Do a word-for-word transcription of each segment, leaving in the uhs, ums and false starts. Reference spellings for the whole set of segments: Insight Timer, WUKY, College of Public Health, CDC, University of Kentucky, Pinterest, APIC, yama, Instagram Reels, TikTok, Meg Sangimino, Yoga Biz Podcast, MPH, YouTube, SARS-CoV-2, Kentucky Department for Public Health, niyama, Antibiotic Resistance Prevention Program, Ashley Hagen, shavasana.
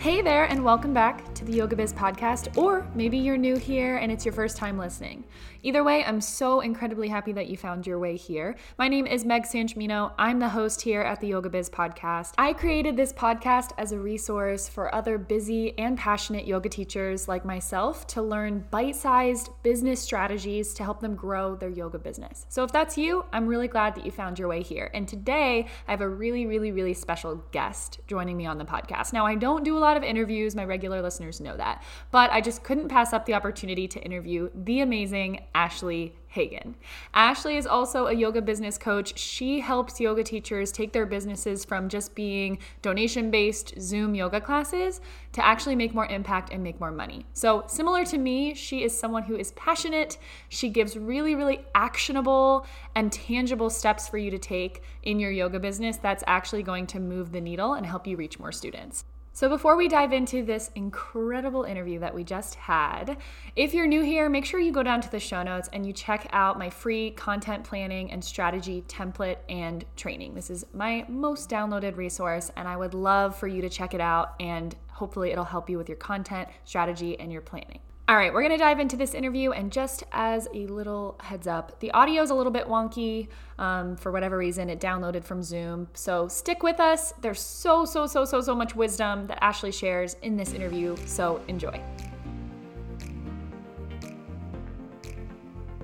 Hey there, and welcome back to the Yoga Biz Podcast, or maybe you're new here and it's your first time listening. Either way, I'm so incredibly happy that you found your way here. My name is Meg Sangimino. I'm the host here at the Yoga Biz Podcast. I created this podcast as a resource for other busy and passionate yoga teachers like myself to learn bite-sized business strategies to help them grow their yoga business. So if that's you, I'm really glad that you found your way here. And today, I have a really, really, really special guest joining me on the podcast. Now, I don't do a lot of interviews, my regular listeners know that, but I just couldn't pass up the opportunity to interview the amazing Ashley Hagen. Ashley is also a yoga business coach. She helps yoga teachers take their businesses from just being donation-based Zoom yoga classes to actually make more impact and make more money. So similar to me, she is someone who is passionate. She gives really, really actionable and tangible steps for you to take in your yoga business that's actually going to move the needle and help you reach more students. So before we dive into this incredible interview that we just had, if you're new here, make sure you go down to the show notes and you check out my free content planning and strategy template and training. This is my most downloaded resource, and I would love for you to check it out, and hopefully it'll help you with your content, strategy, and your planning. All right, we're gonna dive into this interview, and just as a little heads up, the audio is a little bit wonky. Um, for whatever reason, it downloaded from Zoom. So stick with us. There's so, so, so, so, so much wisdom that Ashley shares in this interview, so enjoy.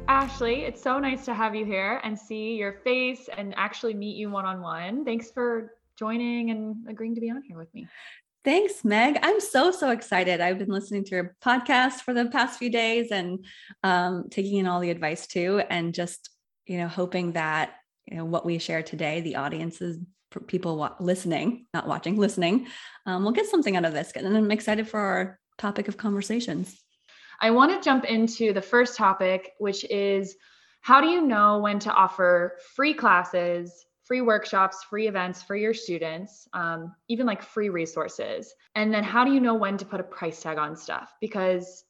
Ashley, it's so nice to have you here and see your face and actually meet you one-on-one. Thanks for joining and agreeing to be on here with me. Thanks, Meg. I'm so, so excited. I've been listening to your podcast for the past few days and um, taking in all the advice too, and just, you know, hoping that, you know, what we share today, the audiences, people wa- listening, not watching, listening, um, will get something out of this. And I'm excited for our topic of conversations. I want to jump into the first topic, which is how do you know when to offer free classes, free workshops, free events for your students, um, even like free resources. And then how do you know when to put a price tag on stuff? Because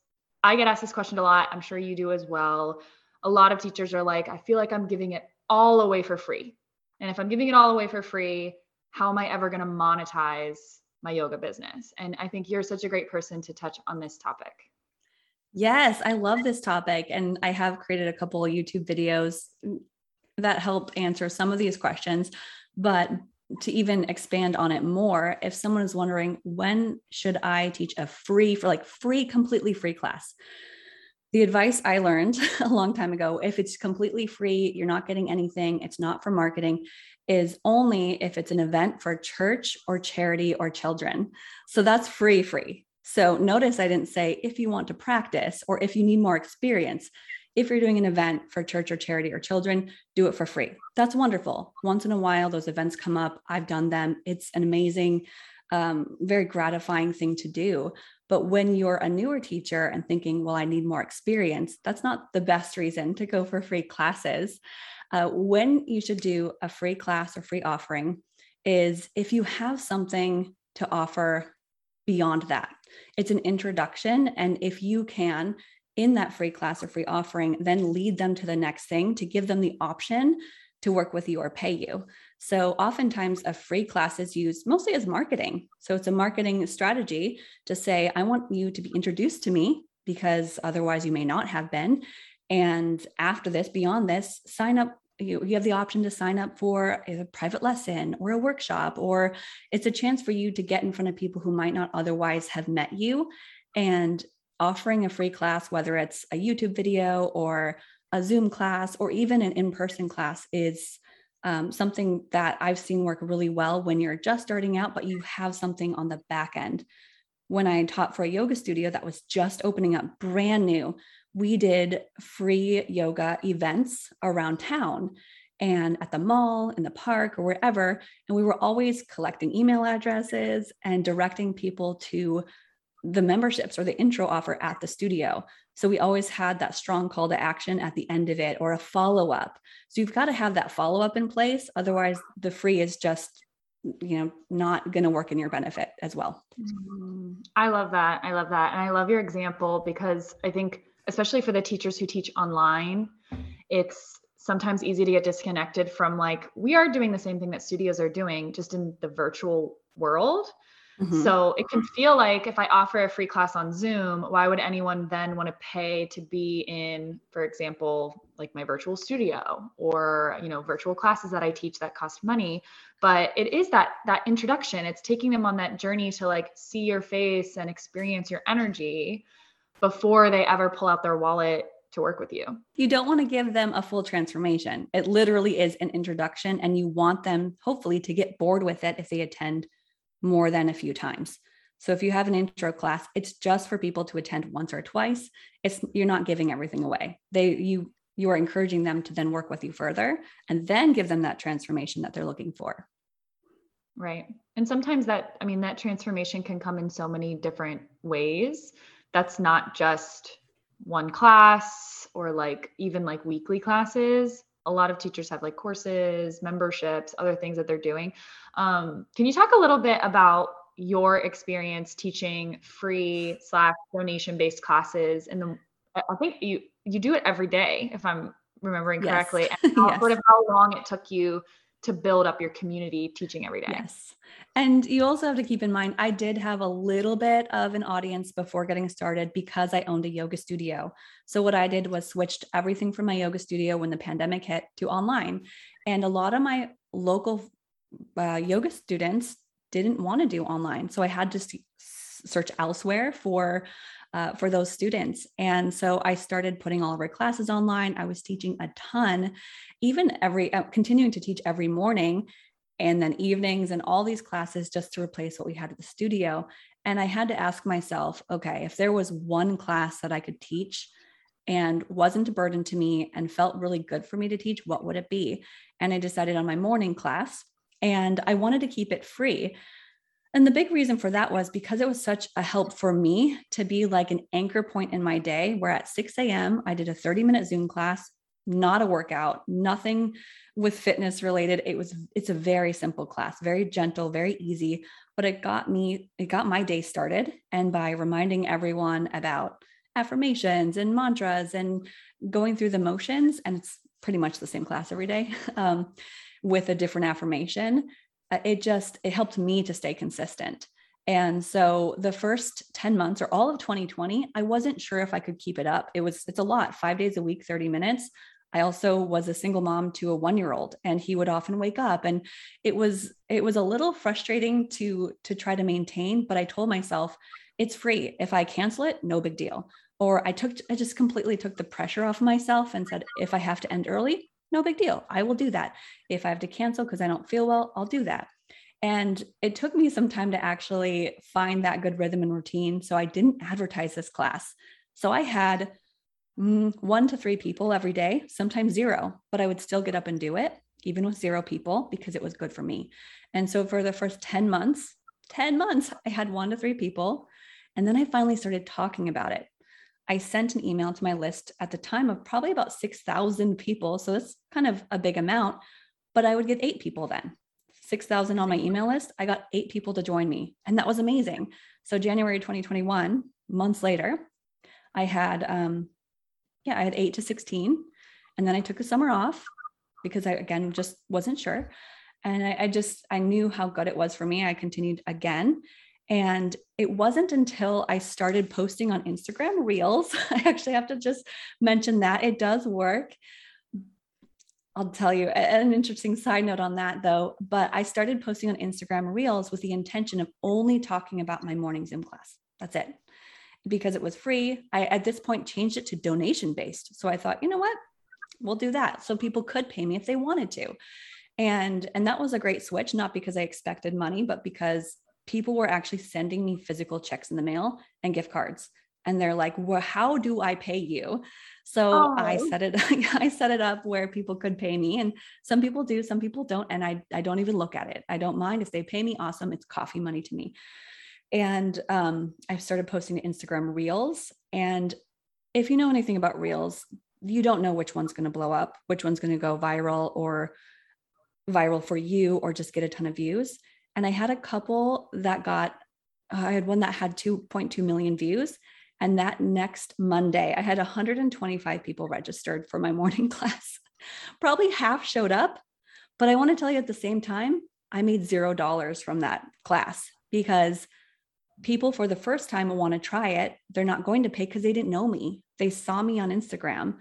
I get asked this question a lot. I'm sure you do as well. A lot of teachers are like, I feel like I'm giving it all away for free. And if I'm giving it all away for free, how am I ever going to monetize my yoga business? And I think you're such a great person to touch on this topic. Yes, I love this topic. And I have created a couple of YouTube videos that help answer some of these questions, but to even expand on it more, if someone is wondering, when should I teach a free for like free, completely free class? The advice I learned a long time ago, if it's completely free, you're not getting anything, it's not for marketing, is only if it's an event for church or charity or children. So that's free, free. So notice I didn't say if you want to practice or if you need more experience. If you're doing an event for church or charity or children, do it for free. That's wonderful. Once in a while, those events come up. I've done them. It's an amazing, um, very gratifying thing to do. But when you're a newer teacher and thinking, well, I need more experience, that's not the best reason to go for free classes. Uh, when you should do a free class or free offering is if you have something to offer beyond that. It's an introduction. And if you can, in that free class or free offering, then lead them to the next thing to give them the option to work with you or pay you. So oftentimes a free class is used mostly as marketing. So it's a marketing strategy to say, I want you to be introduced to me because otherwise you may not have been. And after this, beyond this, sign up. You, you have the option to sign up for a private lesson or a workshop, or it's a chance for you to get in front of people who might not otherwise have met you. And offering a free class, whether it's a YouTube video or a Zoom class, or even an in-person class, is um, something that I've seen work really well when you're just starting out, but you have something on the back end. When I taught for a yoga studio that was just opening up brand new, we did free yoga events around town and at the mall, in the park, or wherever. And we were always collecting email addresses and directing people to the memberships or the intro offer at the studio. So we always had that strong call to action at the end of it, or a follow-up. So you've got to have that follow-up in place. Otherwise the free is just, you know, not going to work in your benefit as well. I love that. I love that. And I love your example, because I think, especially for the teachers who teach online, it's sometimes easy to get disconnected from like, we are doing the same thing that studios are doing, just in the virtual world. Mm-hmm. So it can feel like if I offer a free class on Zoom, why would anyone then want to pay to be in, for example, like my virtual studio or, you know, virtual classes that I teach that cost money. But it is that, that introduction. It's taking them on that journey to like see your face and experience your energy before they ever pull out their wallet to work with you. You don't want to give them a full transformation. It literally is an introduction, and you want them hopefully to get bored with it if they attend more than a few times. So if you have an intro class, it's just for people to attend once or twice. It's, you're not giving everything away. They, you, you are encouraging them to then work with you further and then give them that transformation that they're looking for. Right. And sometimes that, I mean, that transformation can come in so many different ways. That's not just one class or like even like weekly classes. A lot of teachers have like courses, memberships, other things that they're doing. Um, can you talk a little bit about your experience teaching free slash donation-based classes? And the, I think you, you do it every day, if I'm remembering correctly. Yes. And how, yes. Sort of how long it took you to build up your community teaching every day. Yes. And you also have to keep in mind, I did have a little bit of an audience before getting started because I owned a yoga studio. So what I did was switched everything from my yoga studio when the pandemic hit to online. And a lot of my local uh, yoga students didn't want to do online. So I had to s- search elsewhere for Uh, for those students. And so I started putting all of our classes online. I was teaching a ton, even every, uh, continuing to teach every morning and then evenings and all these classes just to replace what we had at the studio. And I had to ask myself, okay, if there was one class that I could teach and wasn't a burden to me and felt really good for me to teach, what would it be? And I decided on my morning class, and I wanted to keep it free. And the big reason for that was because it was such a help for me to be like an anchor point in my day, where at six a.m. I did a thirty minute Zoom class, not a workout, nothing with fitness related. It was, it's a very simple class, very gentle, very easy, but it got me, it got my day started. And by reminding everyone about affirmations and mantras and going through the motions, and it's pretty much the same class every day, um, with a different affirmation, it just, it helped me to stay consistent. And so the first ten months or all of twenty twenty, I wasn't sure if I could keep it up. It was, it's a lot, five days a week, thirty minutes. I also was a single mom to a one-year-old, and he would often wake up, and it was, it was a little frustrating to, to try to maintain, but I told myself it's free. If I cancel it, no big deal. Or I took, I just completely took the pressure off myself and said, if I have to end early, no big deal. I will do that. If I have to cancel because I don't feel well, I'll do that. And it took me some time to actually find that good rhythm and routine. So I didn't advertise this class. So I had mm, one to three people every day, sometimes zero, but I would still get up and do it even with zero people because it was good for me. And so for the first ten months, ten months, I had one to three people. And then I finally started talking about it. I sent an email to my list at the time of probably about six thousand people. So that's kind of a big amount, but I would get eight people then. six thousand on my email list. I got eight people to join me, and that was amazing. So January, twenty twenty-one, months later, I had, um, yeah, I had eight to sixteen. And then I took a summer off because I, again, just wasn't sure. And I, I just, I knew how good it was for me. I continued again. And it wasn't until I started posting on Instagram Reels. I actually have to just mention that it does work. I'll tell you an interesting side note on that though, but I started posting on Instagram Reels with the intention of only talking about my morning Zoom class. That's it. Because it was free. I, at this point, changed it to donation based. So I thought, you know what, we'll do that. So people could pay me if they wanted to. And, and that was a great switch, not because I expected money, but because people were actually sending me physical checks in the mail and gift cards. And they're like, well, how do I pay you? So oh. I set it, I set it up where people could pay me, and some people do, some people don't. And I, I don't even look at it. I don't mind if they pay me. Awesome. It's coffee money to me. And, um, I started posting to Instagram Reels. And if you know anything about Reels, you don't know which one's going to blow up, which one's going to go viral or viral for you, or just get a ton of views. And I had a couple that got, uh, I had one that had two point two million views. And that next Monday, I had one hundred twenty-five people registered for my morning class. Probably half showed up, but I want to tell you at the same time, I made zero dollars from that class because people for the first time will want to try it. They're not going to pay because they didn't know me. They saw me on Instagram.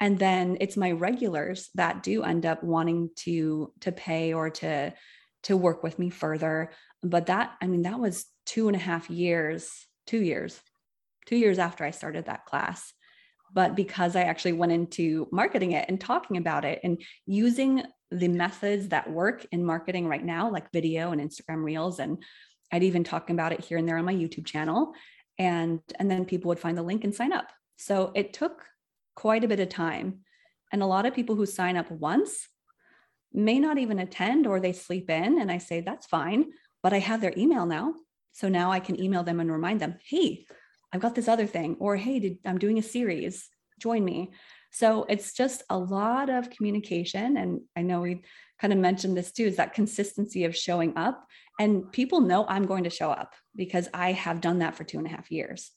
And then it's my regulars that do end up wanting to, to pay or to, to work with me further. But that, I mean, that was two and a half years, two years, two years after I started that class. But because I actually went into marketing it and talking about it and using the methods that work in marketing right now, like video and Instagram Reels, and I'd even talk about it here and there on my YouTube channel. And, and then people would find the link and sign up. So it took quite a bit of time. And a lot of people who sign up once may not even attend, or they sleep in. And I say, that's fine, but I have their email now. So now I can email them and remind them, hey, I've got this other thing, or hey, did, I'm doing a series, join me. So it's just a lot of communication. And I know we kind of mentioned this too, is that consistency of showing up. And people know I'm going to show up because I have done that for two and a half years.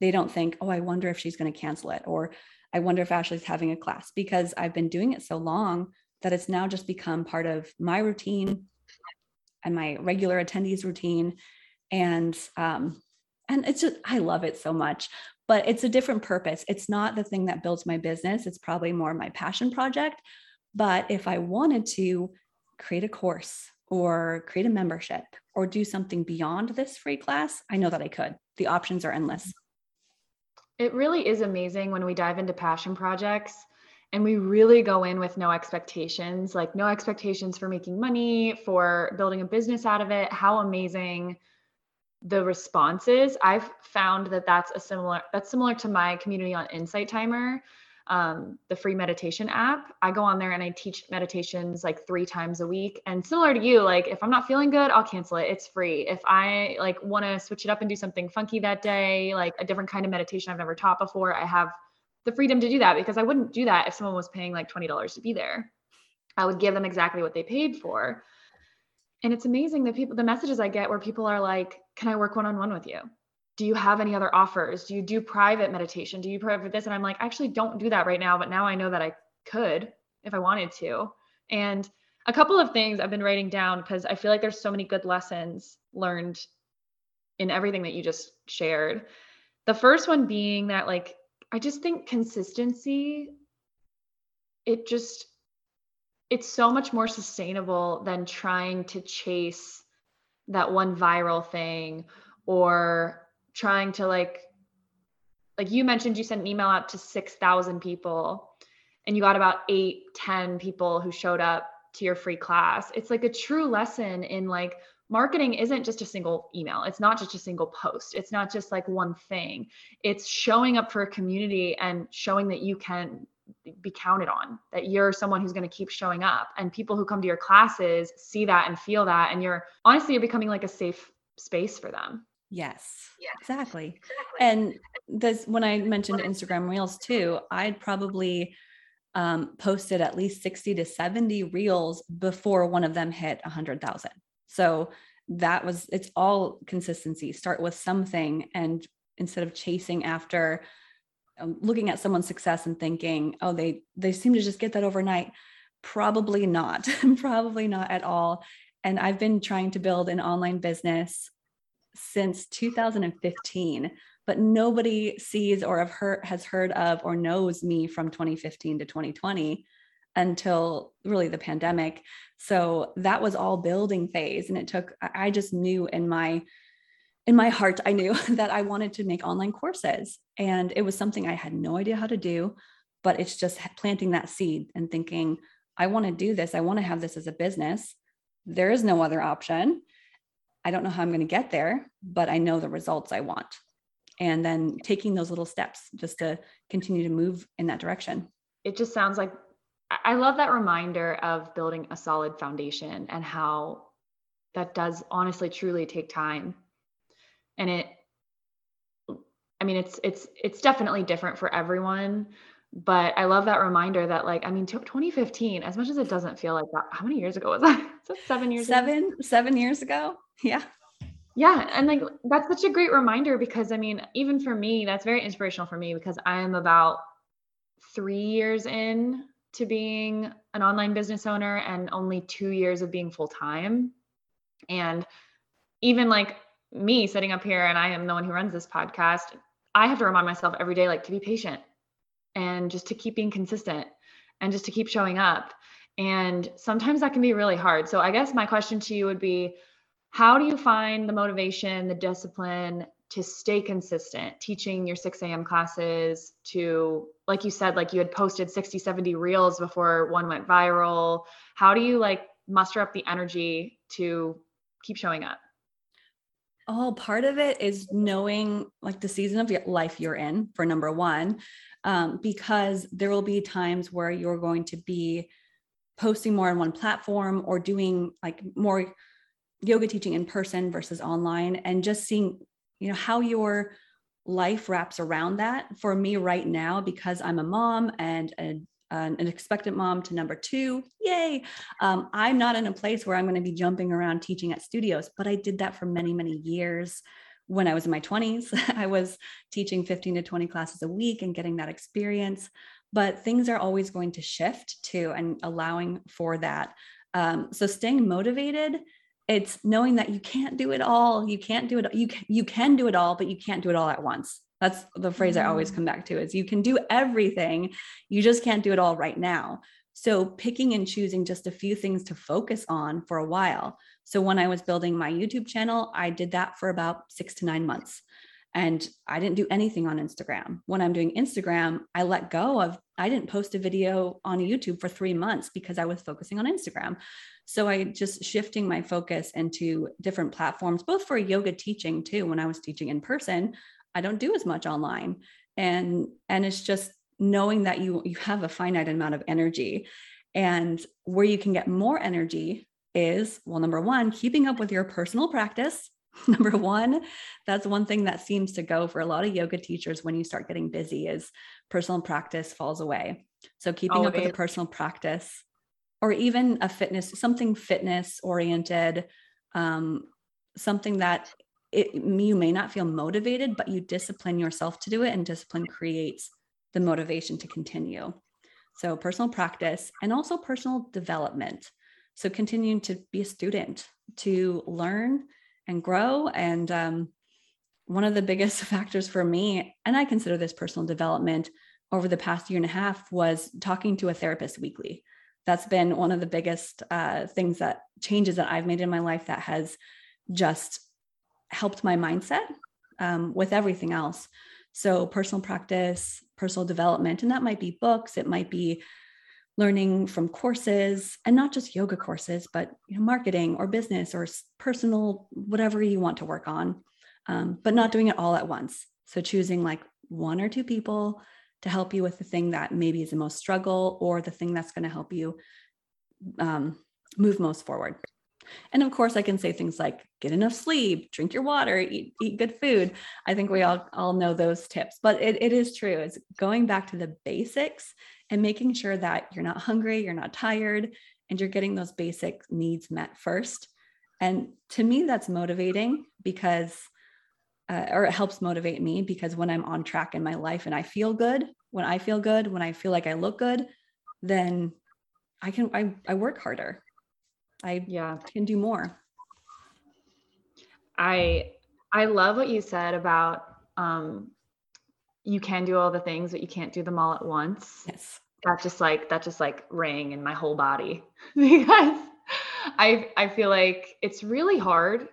They don't think, oh, I wonder if she's going to cancel it, or I wonder if Ashley's having a class, because I've been doing it so long that it's now just become part of my routine and my regular attendees routine. And, um, And it's just, I love it so much, but it's a different purpose. It's not the thing that builds my business. It's probably more my passion project. But if I wanted to create a course or create a membership or do something beyond this free class, I know that I could. The options are endless. It really is amazing when we dive into passion projects and we really go in with no expectations, like no expectations for making money, for building a business out of it. How amazing the responses. I've found that that's a similar, that's similar to my community on Insight Timer, um, the free meditation app. I go on there and I teach meditations like three times a week. And similar to you, like if I'm not feeling good, I'll cancel it. It's free. If I like want to switch it up and do something funky that day, like a different kind of meditation I've never taught before, I have the freedom to do that, because I wouldn't do that if someone was paying like twenty dollars to be there. I would give them exactly what they paid for. And it's amazing the people, the messages I get where people are like, can I work one-on-one with you? Do you have any other offers? Do you do private meditation? Do you private this? And I'm like, I actually don't do that right now, but now I know that I could if I wanted to. And a couple of things I've been writing down, because I feel like there's so many good lessons learned in everything that you just shared. The first one being that, like, I just think consistency, it just, it's so much more sustainable than trying to chase that one viral thing, or trying to like, like you mentioned, you sent an email out to six thousand people and you got about eight, ten people who showed up to your free class. It's like a true lesson in like, marketing isn't just a single email. It's not just a single post. It's not just like one thing. It's showing up for a community and showing that you can be counted on, that you're someone who's going to keep showing up, and people who come to your classes see that and feel that. And you're honestly, you're becoming like a safe space for them. Yes, yes. Exactly. exactly. And this, when I mentioned Instagram Reels too, I'd probably um, posted at least sixty to seventy Reels before one of them hit a hundred thousand. So that was, it's all consistency. Start with something. And instead of chasing after looking at someone's success and thinking, oh, they, they seem to just get that overnight. Probably not, probably not at all. And I've been trying to build an online business since two thousand fifteen, but nobody sees or have heard, has heard of or knows me from twenty fifteen to twenty twenty until really the pandemic. So that was all building phase. And it took, I just knew in my In my heart, I knew that I wanted to make online courses, and it was something I had no idea how to do, but it's just planting that seed and thinking, I want to do this. I want to have this as a business. There is no other option. I don't know how I'm going to get there, but I know the results I want. And then taking those little steps just to continue to move in that direction. It just sounds like, I love that reminder of building a solid foundation and how that does honestly, truly take time. And it, I mean, it's, it's, it's definitely different for everyone, but I love that reminder that like, I mean, twenty fifteen, as much as it doesn't feel like that, how many years ago was that? Is that seven years seven, ago? Seven years ago. Yeah. Yeah. And like, that's such a great reminder, because I mean, even for me, that's very inspirational for me, because I am about three years in to being an online business owner and only two years of being full-time. And even like, me sitting up here, and I am the one who runs this podcast, I have to remind myself every day, like, to be patient and just to keep being consistent and just to keep showing up. And sometimes that can be really hard. So I guess my question to you would be, how do you find the motivation, the discipline to stay consistent, teaching your six a.m. classes to, like you said, like you had posted sixty, seventy reels before one went viral. How do you like muster up the energy to keep showing up? Oh, part of it is knowing like the season of your life you're in, for number one, um, because there will be times where you're going to be posting more on one platform or doing like more yoga teaching in person versus online, and just seeing, you know, how your life wraps around that. For me right now, because I'm a mom and a, an expectant mom to number two, yay. Um, I'm not in a place where I'm going to be jumping around teaching at studios, but I did that for many, many years. When I was in my twenties, I was teaching fifteen to twenty classes a week and getting that experience, but things are always going to shift too, and allowing for that. Um, so staying motivated, it's knowing that you can't do it all. You can't do it. You can, you can do it all, but you can't do it all at once. That's the phrase I always come back to, is you can do everything. You just can't do it all right now. So picking and choosing just a few things to focus on for a while. So when I was building my YouTube channel, I did that for about six to nine months. And I didn't do anything on Instagram. When I'm doing Instagram, I let go of, I didn't post a video on YouTube for three months because I was focusing on Instagram. So I just shifting my focus into different platforms, both for yoga teaching too. When I was teaching in person, I don't do as much online. And, and it's just knowing that you, you have a finite amount of energy, and where you can get more energy is, well, number one, keeping up with your personal practice. Number one, that's one thing that seems to go for a lot of yoga teachers when you start getting busy, is personal practice falls away. So keeping Always. up with a personal practice, or even a fitness, something fitness oriented, um, something that it, you may not feel motivated, but you discipline yourself to do it, and discipline creates the motivation to continue. So personal practice, and also personal development. So continuing to be a student, to learn and grow. And um, one of the biggest factors for me, and I consider this personal development, over the past year and a half, was talking to a therapist weekly. That's been one of the biggest uh, things that changes that I've made in my life that has just helped my mindset um, with everything else. So personal practice, personal development, and that might be books, it might be learning from courses, and not just yoga courses, but you know, marketing or business or personal, whatever you want to work on, um, but not doing it all at once. So choosing like one or two people to help you with the thing that maybe is the most struggle, or the thing that's going to help you um, move most forward. And of course I can say things like get enough sleep, drink your water, eat, eat good food. I think we all, all know those tips, but it, it is true. It's going back to the basics and making sure that you're not hungry, you're not tired, and you're getting those basic needs met first. And to me, that's motivating because, uh, or it helps motivate me, because when I'm on track in my life and I feel good, when I feel good, when I feel like I look good, then I can, I, I work harder. I yeah. can do more. I, I love what you said about, um, you can do all the things, but you can't do them all at once. Yes. That just like, that just like rang in my whole body because I, I feel like it's really hard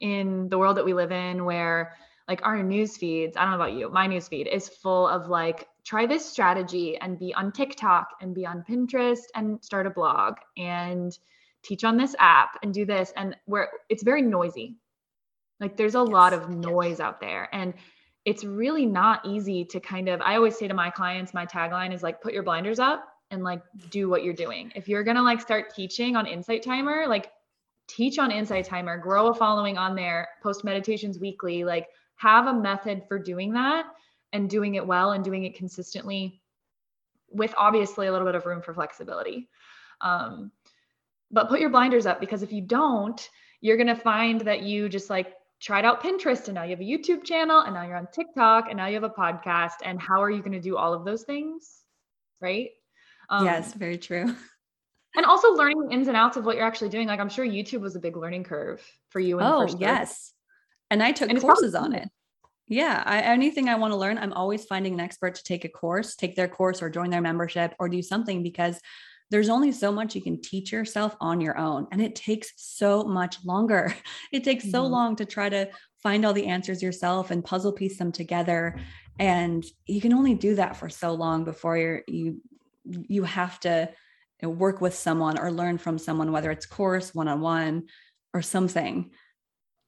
in the world that we live in, where like our news feeds, I don't know about you, my news feed is full of like, try this strategy and be on TikTok and be on Pinterest and start a blog and teach on this app and do this. And where it's very noisy. Like there's a yes. lot of noise yes. out there, and it's really not easy to kind of, I always say to my clients, my tagline is like, put your blinders up and like do what you're doing. If you're going to like start teaching on Insight Timer, like teach on Insight Timer, grow a following on there, post meditations weekly, like have a method for doing that and doing it well and doing it consistently, with obviously a little bit of room for flexibility. Um, But put your blinders up, because if you don't, you're going to find that you just like tried out Pinterest and now you have a YouTube channel and now you're on TikTok and now you have a podcast. And how are you going to do all of those things? Right. Um, yes. Very true. And also learning the ins and outs of what you're actually doing. Like I'm sure YouTube was a big learning curve for you. In oh, first yes. And I took and courses probably- on it. Yeah. I, anything I want to learn, I'm always finding an expert to take a course, take their course or join their membership or do something, because there's only so much you can teach yourself on your own. And it takes so much longer. It takes mm-hmm. so long to try to find all the answers yourself and puzzle piece them together. And you can only do that for so long before you're, you, you have to work with someone or learn from someone, whether it's course, one-on-one or something.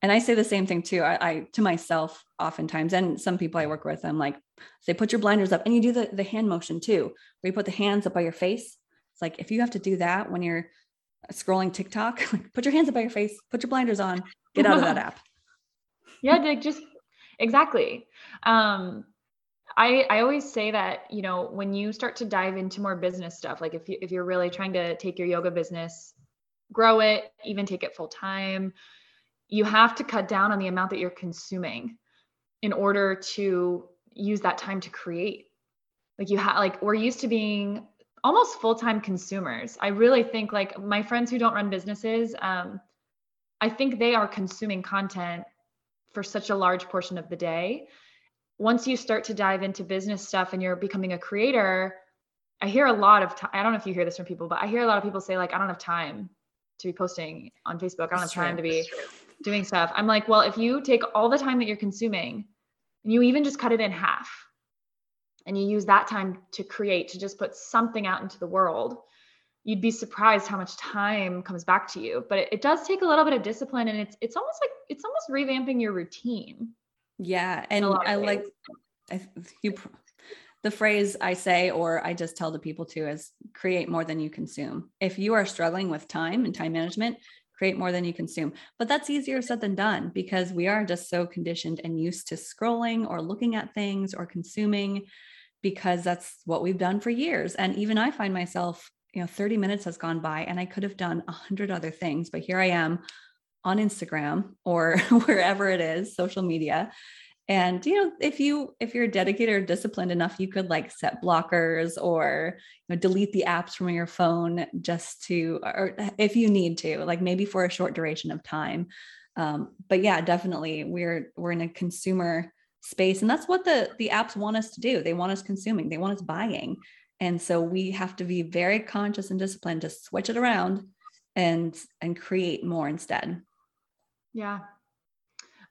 And I say the same thing too. I, I, to myself oftentimes, and some people I work with, I'm like, say, put your blinders up, and you do the, the hand motion too, where you put the hands up by your face. It's like, if you have to do that when you're scrolling TikTok, like, put your hands up by your face, put your blinders on, get out of that app. Yeah. Like just exactly. Um, I, I always say that, you know, when you start to dive into more business stuff, like if you, if you're really trying to take your yoga business, grow it, even take it full time, you have to cut down on the amount that you're consuming in order to use that time to create. Like you have, like we're used to being almost full-time consumers. I really think like my friends who don't run businesses, um, I think they are consuming content for such a large portion of the day. Once you start to dive into business stuff and you're becoming a creator, I hear a lot of, t- I don't know if you hear this from people, but I hear a lot of people say like, I don't have time to be posting on Facebook. I don't That's have time true. to be doing stuff. I'm like, well, if you take all the time that you're consuming and you even just cut it in half and you use that time to create, to just put something out into the world, you'd be surprised how much time comes back to you. But it, it does take a little bit of discipline, and it's, it's almost like, it's almost revamping your routine. Yeah. And I ways. like I, you, the phrase I say, or I just tell the people too, is create more than you consume. If you are struggling with time and time management, create more than you consume. But that's easier said than done, because we are just so conditioned and used to scrolling or looking at things or consuming, because that's what we've done for years. And even I find myself, you know, thirty minutes has gone by and I could have done a hundred other things, but here I am on Instagram or wherever it is, social media. And, you know, if you, if you're dedicated or disciplined enough, you could like set blockers or, you know, delete the apps from your phone just to, or if you need to, like maybe for a short duration of time. Um, but yeah, definitely we're, we're in a consumer space, and that's what the, the apps want us to do. They want us consuming, they want us buying. And so we have to be very conscious and disciplined to switch it around and, and create more instead. Yeah.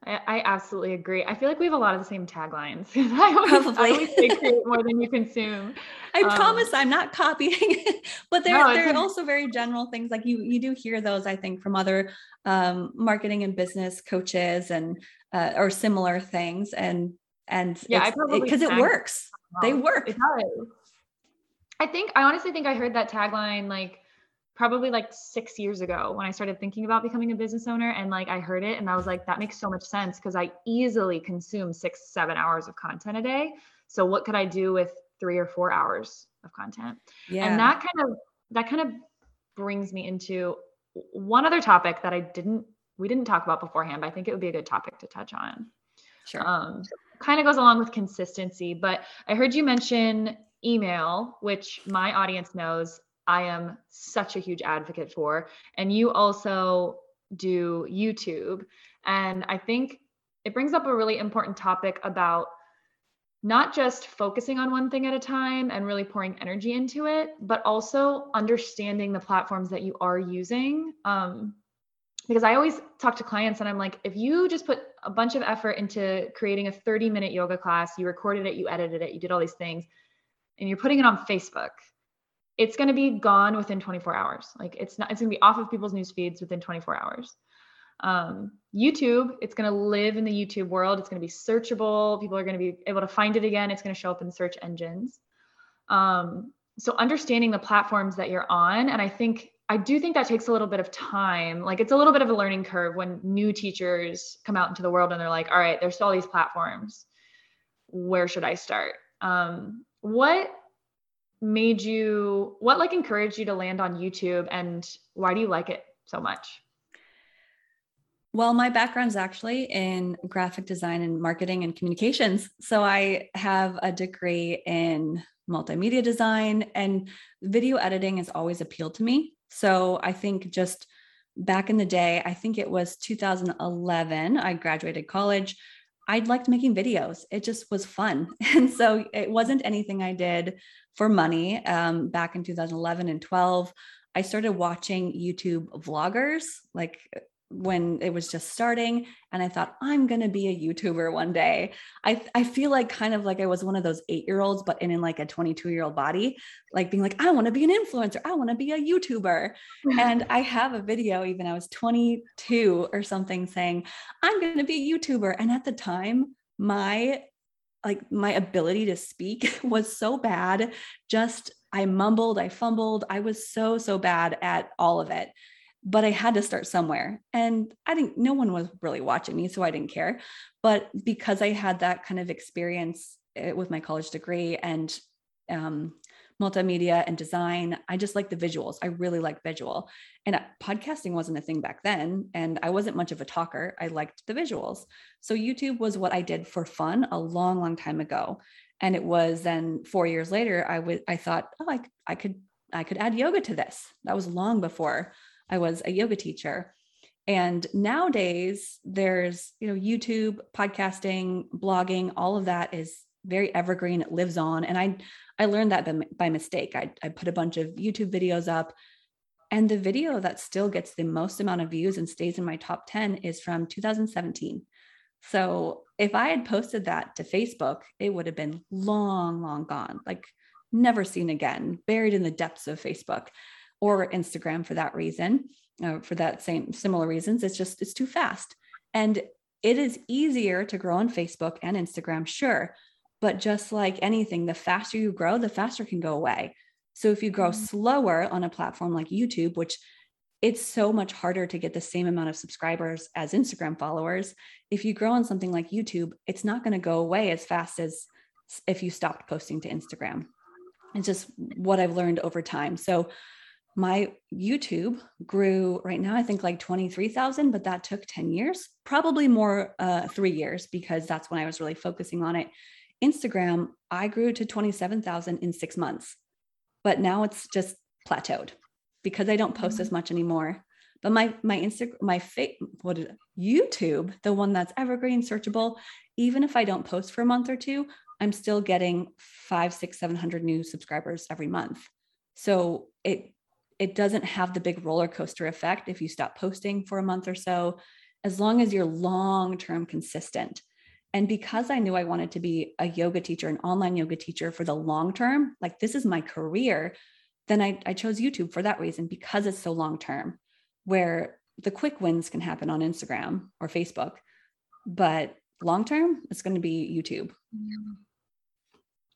I, I absolutely agree. I feel like we have a lot of the same taglines. I always, Probably. I always say create more than you consume. I um, promise I'm not copying, but they're, no, they're also very general things. Like you, you do hear those, I think, from other um, marketing and business coaches and, uh, or similar things. And, and yeah, I probably because it, it works. They work. It does. I think, I honestly think I heard that tagline, like, probably like six years ago when I started thinking about becoming a business owner, and like I heard it and I was like, that makes so much sense, because I easily consume six, seven hours of content a day. So what could I do with three or four hours of content? Yeah. And that kind of, that kind of brings me into one other topic that I didn't, we didn't talk about beforehand, but I think it would be a good topic to touch on. Sure. Um, kind of goes along with consistency, but I heard you mention email, which my audience knows I am such a huge advocate for, and you also do YouTube. And I think it brings up a really important topic about not just focusing on one thing at a time and really pouring energy into it, but also understanding the platforms that you are using. Um, because I always talk to clients and I'm like, if you just put a bunch of effort into creating a thirty minute yoga class, you recorded it, you edited it, you did all these things, and you're putting it on Facebook, it's going to be gone within twenty-four hours. Like it's not, it's gonna be off of people's news feeds within twenty-four hours. Um, YouTube, it's going to live in the YouTube world. It's going to be searchable. People are going to be able to find it again. It's going to show up in search engines. Um, so understanding the platforms that you're on. And I think, I do think that takes a little bit of time. Like it's a little bit of a learning curve when new teachers come out into the world and they're like, all right, there's all these platforms. Where should I start? Um, what, made you, what like encouraged you to land on YouTube, and why do you like it so much? Well, my background is actually in graphic design and marketing and communications. So I have a degree in multimedia design, and video editing has always appealed to me. So I think just back in the day, I think it was two thousand eleven, I graduated college. I liked making videos. It just was fun. And so it wasn't anything I did for money. Um, back in two thousand eleven and twelve, I started watching YouTube vloggers, like when it was just starting. And I thought, I'm going to be a YouTuber one day. I I feel like kind of like I was one of those eight-year-olds, but in, in like a twenty-two-year-old body, like being like, I want to be an influencer. I want to be a YouTuber. Mm-hmm. And I have a video, even I was twenty-two or something, saying, I'm going to be a YouTuber. And at the time, my, like my ability to speak was so bad. Just, I mumbled, I fumbled. I was so, so bad at all of it. But I had to start somewhere, and I didn't, no one was really watching me, so I didn't care. But because I had that kind of experience with my college degree and um, multimedia and design, I just like the visuals. I really like visual, and podcasting wasn't a thing back then. And I wasn't much of a talker. I liked the visuals. So YouTube was what I did for fun a long, long time ago. And it was then four years later, I would, I thought, oh, I, I could, I could add yoga to this. That was long before I was a yoga teacher. And nowadays there's, you know, YouTube, podcasting, blogging, all of that is very evergreen. It lives on. And I, I learned that by, by mistake. I, I put a bunch of YouTube videos up, and the video that still gets the most amount of views and stays in my top ten is from two thousand seventeen. So if I had posted that to Facebook, it would have been long, long gone, like never seen again, buried in the depths of Facebook or Instagram for that reason, uh, for that same similar reasons. It's just, it's too fast. And it is easier to grow on Facebook and Instagram, sure. But just like anything, the faster you grow, the faster it can go away. So if you grow mm-hmm. slower on a platform like YouTube, which it's so much harder to get the same amount of subscribers as Instagram followers, if you grow on something like YouTube, it's not going to go away as fast as if you stopped posting to Instagram. It's just what I've learned over time. So my YouTube grew right now, I think like twenty-three thousand, but that took ten years, probably more, uh, three years, because that's when I was really focusing on it. Instagram, I grew to twenty-seven thousand in six months, but now it's just plateaued because I don't post mm-hmm. as much anymore. But my, my Instagram, my fa- what is it? YouTube, the one that's evergreen, searchable, even if I don't post for a month or two, I'm still getting five, six, seven hundred new subscribers every month. So it, It doesn't have the big roller coaster effect if you stop posting for a month or so, as long as you're long-term consistent. And because I knew I wanted to be a yoga teacher, an online yoga teacher for the long term, like this is my career, then I, I chose YouTube for that reason, because it's so long-term, where the quick wins can happen on Instagram or Facebook, but long-term it's going to be YouTube.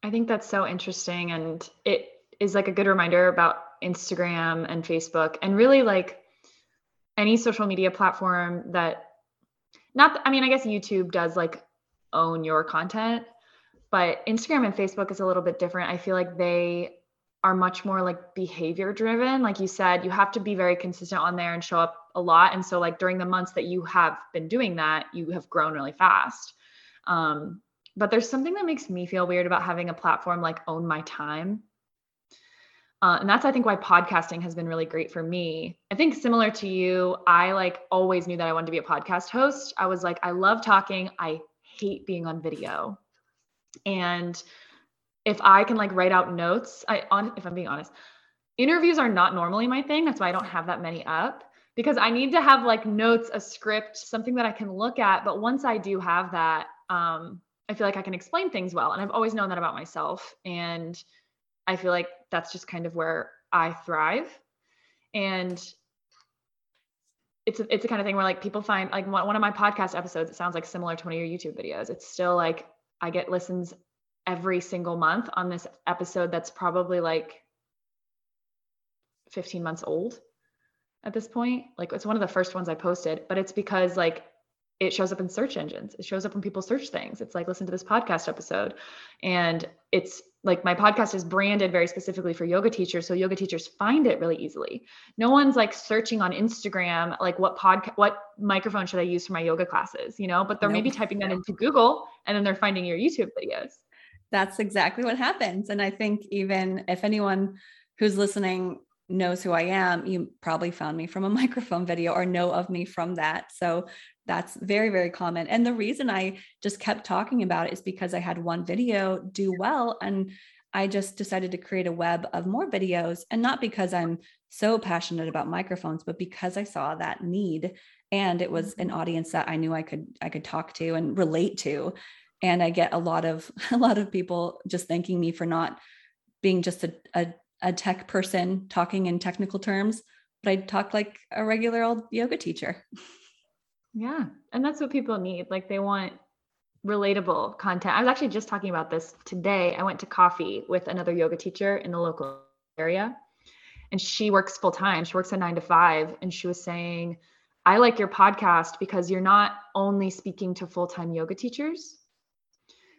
I think that's so interesting. And it is like a good reminder about Instagram and Facebook, and really like any social media platform that not, I mean, I guess YouTube does like own your content, but Instagram and Facebook is a little bit different. I feel like they are much more like behavior driven. Like you said, you have to be very consistent on there and show up a lot. And so like during the months that you have been doing that, you have grown really fast. Um, but there's something that makes me feel weird about having a platform like own my time. Uh, and that's, I think, why podcasting has been really great for me. I think similar to you, I like always knew that I wanted to be a podcast host. I was like, I love talking. I hate being on video. And if I can like write out notes, I on, if I'm being honest, interviews are not normally my thing. That's why I don't have that many up, because I need to have like notes, a script, something that I can look at. But once I do have that, um, I feel like I can explain things well. And I've always known that about myself. And I feel like that's just kind of where I thrive. And it's a, it's the kind of thing where like people find like one, one of my podcast episodes, it sounds like similar to one of your YouTube videos. It's still like, I get listens every single month on this episode that's probably like fifteen months old at this point. Like it's one of the first ones I posted, but it's because like it shows up in search engines. It shows up when people search things. It's like, listen to this podcast episode. And it's like, my podcast is branded very specifically for yoga teachers. So yoga teachers find it really easily. No one's like searching on Instagram, like what podcast, what microphone should I use for my yoga classes, you know, but they're nope. maybe typing that into Google and then they're finding your YouTube videos. That's exactly what happens. And I think even if anyone who's listening knows who I am, you probably found me from a microphone video or know of me from that. So that's very, very common. And the reason I just kept talking about it is because I had one video do well, and I just decided to create a web of more videos, and not because I'm so passionate about microphones, but because I saw that need, and it was an audience that I knew I could, I could talk to and relate to. And I get a lot of, a lot of people just thanking me for not being just a, a, a tech person talking in technical terms, but I talk like a regular old yoga teacher. Yeah. And that's what people need. Like, they want relatable content. I was actually just talking about this today. I went to coffee with another yoga teacher in the local area, and she works full time. She works a nine to five. And she was saying, I like your podcast because you're not only speaking to full-time yoga teachers,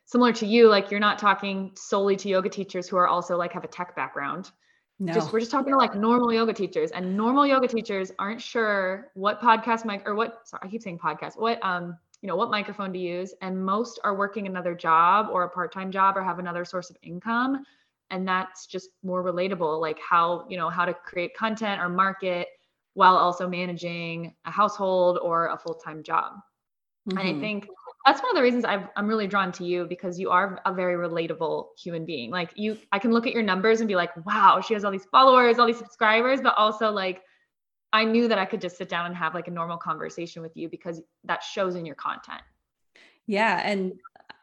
similar to you. Like, you're not talking solely to yoga teachers who are also like have a tech background. No, just, we're just talking to like normal yoga teachers, and normal yoga teachers aren't sure what podcast mic or what, sorry, I keep saying podcast, what, um, you know, what microphone to use. And most are working another job or a part-time job or have another source of income. And that's just more relatable, like how, you know, how to create content or market while also managing a household or a full-time job. Mm-hmm. And I think that's one of the reasons I've, I'm really drawn to you, because you are a very relatable human being. Like, you, I can look at your numbers and be like, wow, she has all these followers, all these subscribers, but also like, I knew that I could just sit down and have like a normal conversation with you, because that shows in your content. Yeah. And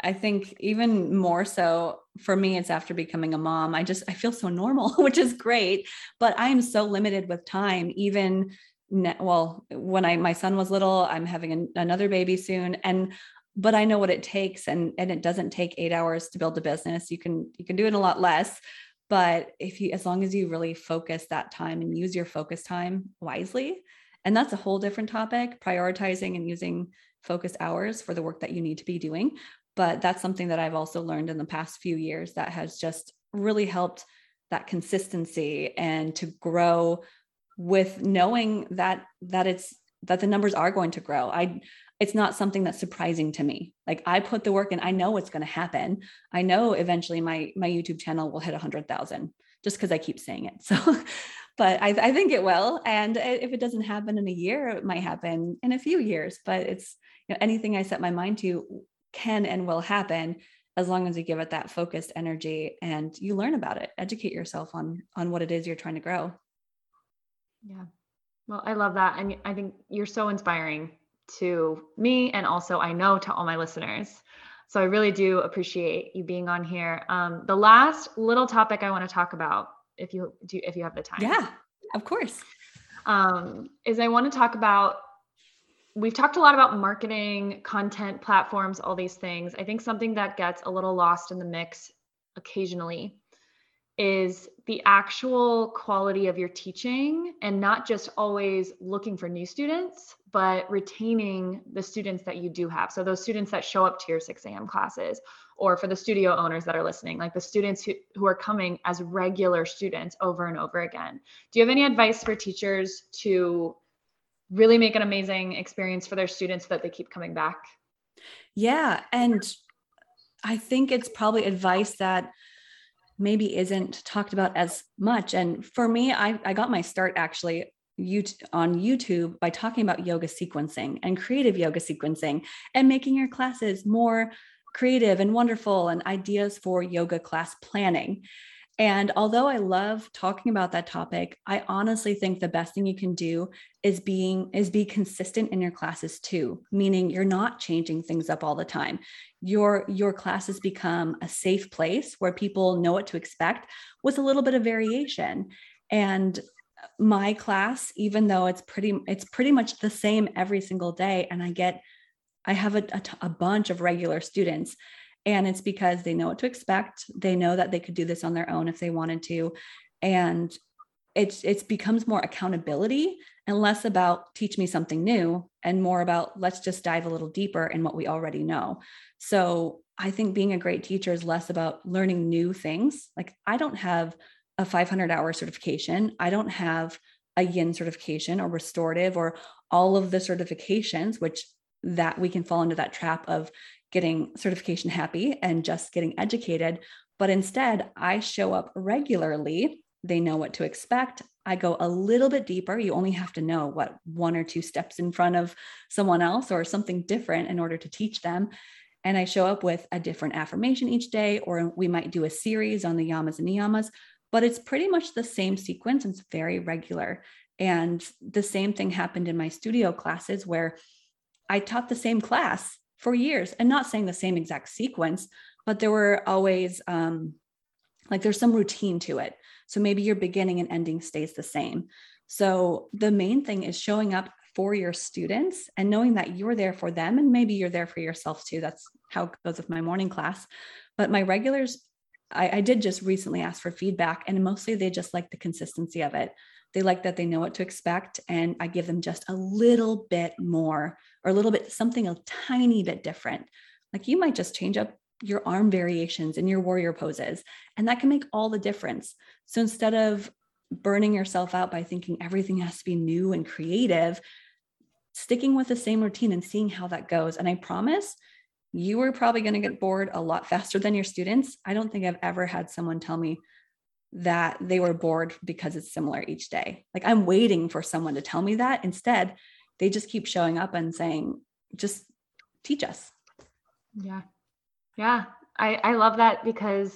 I think even more so for me, it's after becoming a mom, I just, I feel so normal, which is great, but I'm so limited with time. Even ne- well, when I, my son was little, I'm having an, another baby soon. And, but I know what it takes, and, and it doesn't take eight hours to build a business. You can, you can do it in a lot less, but if you, as long as you really focus that time and use your focus time wisely, and that's a whole different topic, prioritizing and using focused hours for the work that you need to be doing. But that's something that I've also learned in the past few years that has just really helped, that consistency and to grow with knowing that, that it's, that the numbers are going to grow. I, it's not something that's surprising to me. Like, I put the work in, I know what's going to happen. I know eventually my, my YouTube channel will hit a hundred thousand just because I keep saying it. So, but I, I think it will. And if it doesn't happen in a year, it might happen in a few years, but it's, you know, anything I set my mind to can and will happen, as long as you give it that focused energy and you learn about it, educate yourself on, on what it is you're trying to grow. Yeah. Well, I love that. And I think you're so inspiring to me. And also, I know, to all my listeners. So I really do appreciate you being on here. Um, the last little topic I want to talk about, if you do, if you have the time. Yeah, of course. Um, is I want to talk about, we've talked a lot about marketing, content, platforms, all these things. I think something that gets a little lost in the mix occasionally is the actual quality of your teaching, and not just always looking for new students, but retaining the students that you do have. So those students that show up to your six a.m. classes, or for the studio owners that are listening, like the students who, who are coming as regular students over and over again. Do you have any advice for teachers to really make an amazing experience for their students so that they keep coming back? Yeah. And I think it's probably advice that maybe isn't talked about as much. And for me, I, I got my start actually on YouTube by talking about yoga sequencing and creative yoga sequencing and making your classes more creative and wonderful, and ideas for yoga class planning. And although I love talking about that topic, I honestly think the best thing you can do is being is be consistent in your classes too, meaning you're not changing things up all the time. Your, your classes become a safe place where people know what to expect with a little bit of variation. And my class, even though it's pretty, it's pretty much the same every single day, and I get, I have a, a, a bunch of regular students. And it's because they know what to expect. They know that they could do this on their own if they wanted to. And it's, it becomes more accountability and less about teach me something new and more about let's just dive a little deeper in what we already know. So I think being a great teacher is less about learning new things. Like, I don't have a five hundred hour certification. I don't have a yin certification or restorative or all of the certifications, which that we can fall into that trap of getting certification happy and just getting educated. But instead, I show up regularly. They know what to expect. I go a little bit deeper. You only have to know what one or two steps in front of someone else or something different in order to teach them. And I show up with a different affirmation each day, or we might do a series on the yamas and niyamas, but it's pretty much the same sequence. It's very regular. And the same thing happened in my studio classes where I taught the same class for years, and not saying the same exact sequence, but there were always um, like there's some routine to it. So maybe your beginning and ending stays the same. So the main thing is showing up for your students and knowing that you're there for them. And maybe you're there for yourself too. That's how it goes with my morning class. But my regulars, I, I did just recently ask for feedback, and mostly they just like the consistency of it. They like that they know what to expect, and I give them just a little bit more, or a little bit, something a tiny bit different. Like you might just change up your arm variations and your warrior poses, and that can make all the difference. So instead of burning yourself out by thinking everything has to be new and creative, sticking with the same routine and seeing how that goes. And I promise you are probably going to get bored a lot faster than your students. I don't think I've ever had someone tell me that they were bored because it's similar each day. Like I'm waiting for someone to tell me that. Instead, they just keep showing up and saying, just teach us. Yeah. Yeah. I, I love that because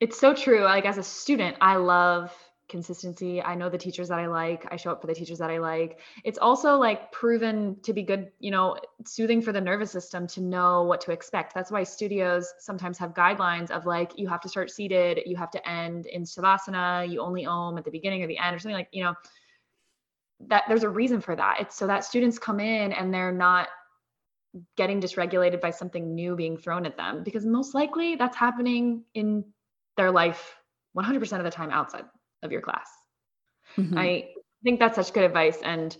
it's so true. Like as a student, I love consistency. I know the teachers that I like. I show up for the teachers that I like. It's also like proven to be good, you know, soothing for the nervous system to know what to expect. That's why studios sometimes have guidelines of like, you have to start seated, you have to end in shavasana, you only om at the beginning or the end or something like, you know, that there's a reason for that. It's so that students come in and they're not getting dysregulated by something new being thrown at them, because most likely that's happening in their life one hundred percent of the time outside of your class. Mm-hmm. I think that's such good advice. And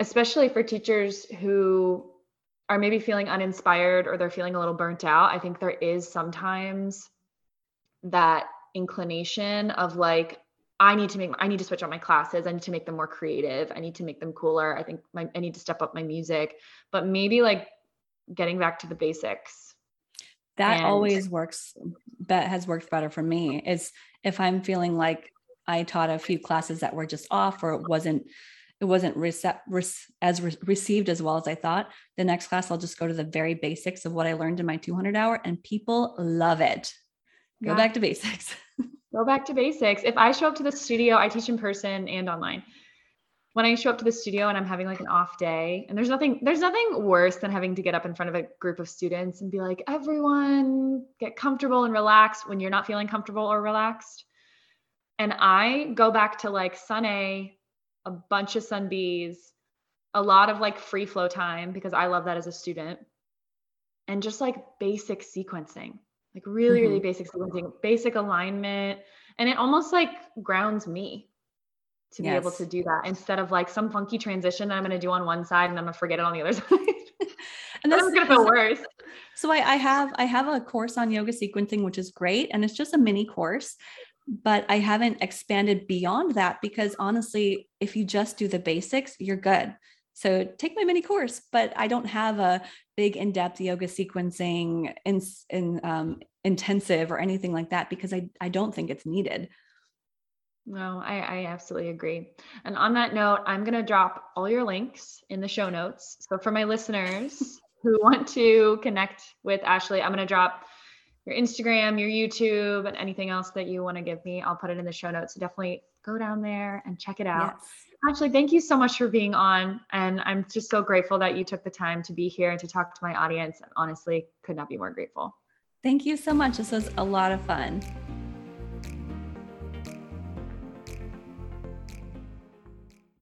especially for teachers who are maybe feeling uninspired or they're feeling a little burnt out, I think there is sometimes that inclination of like, I need to make, I need to switch out my classes. I need to make them more creative. I need to make them cooler. I think my, I need to step up my music, but maybe like getting back to the basics. That and- always works. That has worked better for me is if I'm feeling like I taught a few classes that were just off, or it wasn't, it wasn't recept, as re- received as well as I thought, the next class, I'll just go to the very basics of what I learned in my two hundred hour, and people love it. Go yeah. back to basics. Go back to basics. If I show up to the studio, I teach in person and online. When I show up to the studio and I'm having like an off day, and there's nothing, there's nothing worse than having to get up in front of a group of students and be like, everyone get comfortable and relax when you're not feeling comfortable or relaxed. And I go back to like sun A, a bunch of sun B's, a lot of like free flow time, because I love that as a student, and just like basic sequencing. Like really, really mm-hmm. basic, basic alignment. And it almost like grounds me to yes. be able to do that instead of like some funky transition that I'm going to do on one side and I'm going to forget it on the other side. And that's going to feel worse. So I, I have, I have a course on yoga sequencing, which is great. And it's just a mini course, but I haven't expanded beyond that because honestly, if you just do the basics, you're good. So take my mini course, but I don't have a big in-depth yoga sequencing in, in um, intensive or anything like that, because I, I don't think it's needed. No, I, I absolutely agree. And on that note, I'm going to drop all your links in the show notes. So for my listeners who want to connect with Ashley, I'm going to drop your Instagram, your YouTube, and anything else that you want to give me. I'll put it in the show notes. So definitely go down there and check it out. Yes. Ashley, thank you so much for being on. And I'm just so grateful that you took the time to be here and to talk to my audience. I honestly could not be more grateful. Thank you so much. This was a lot of fun.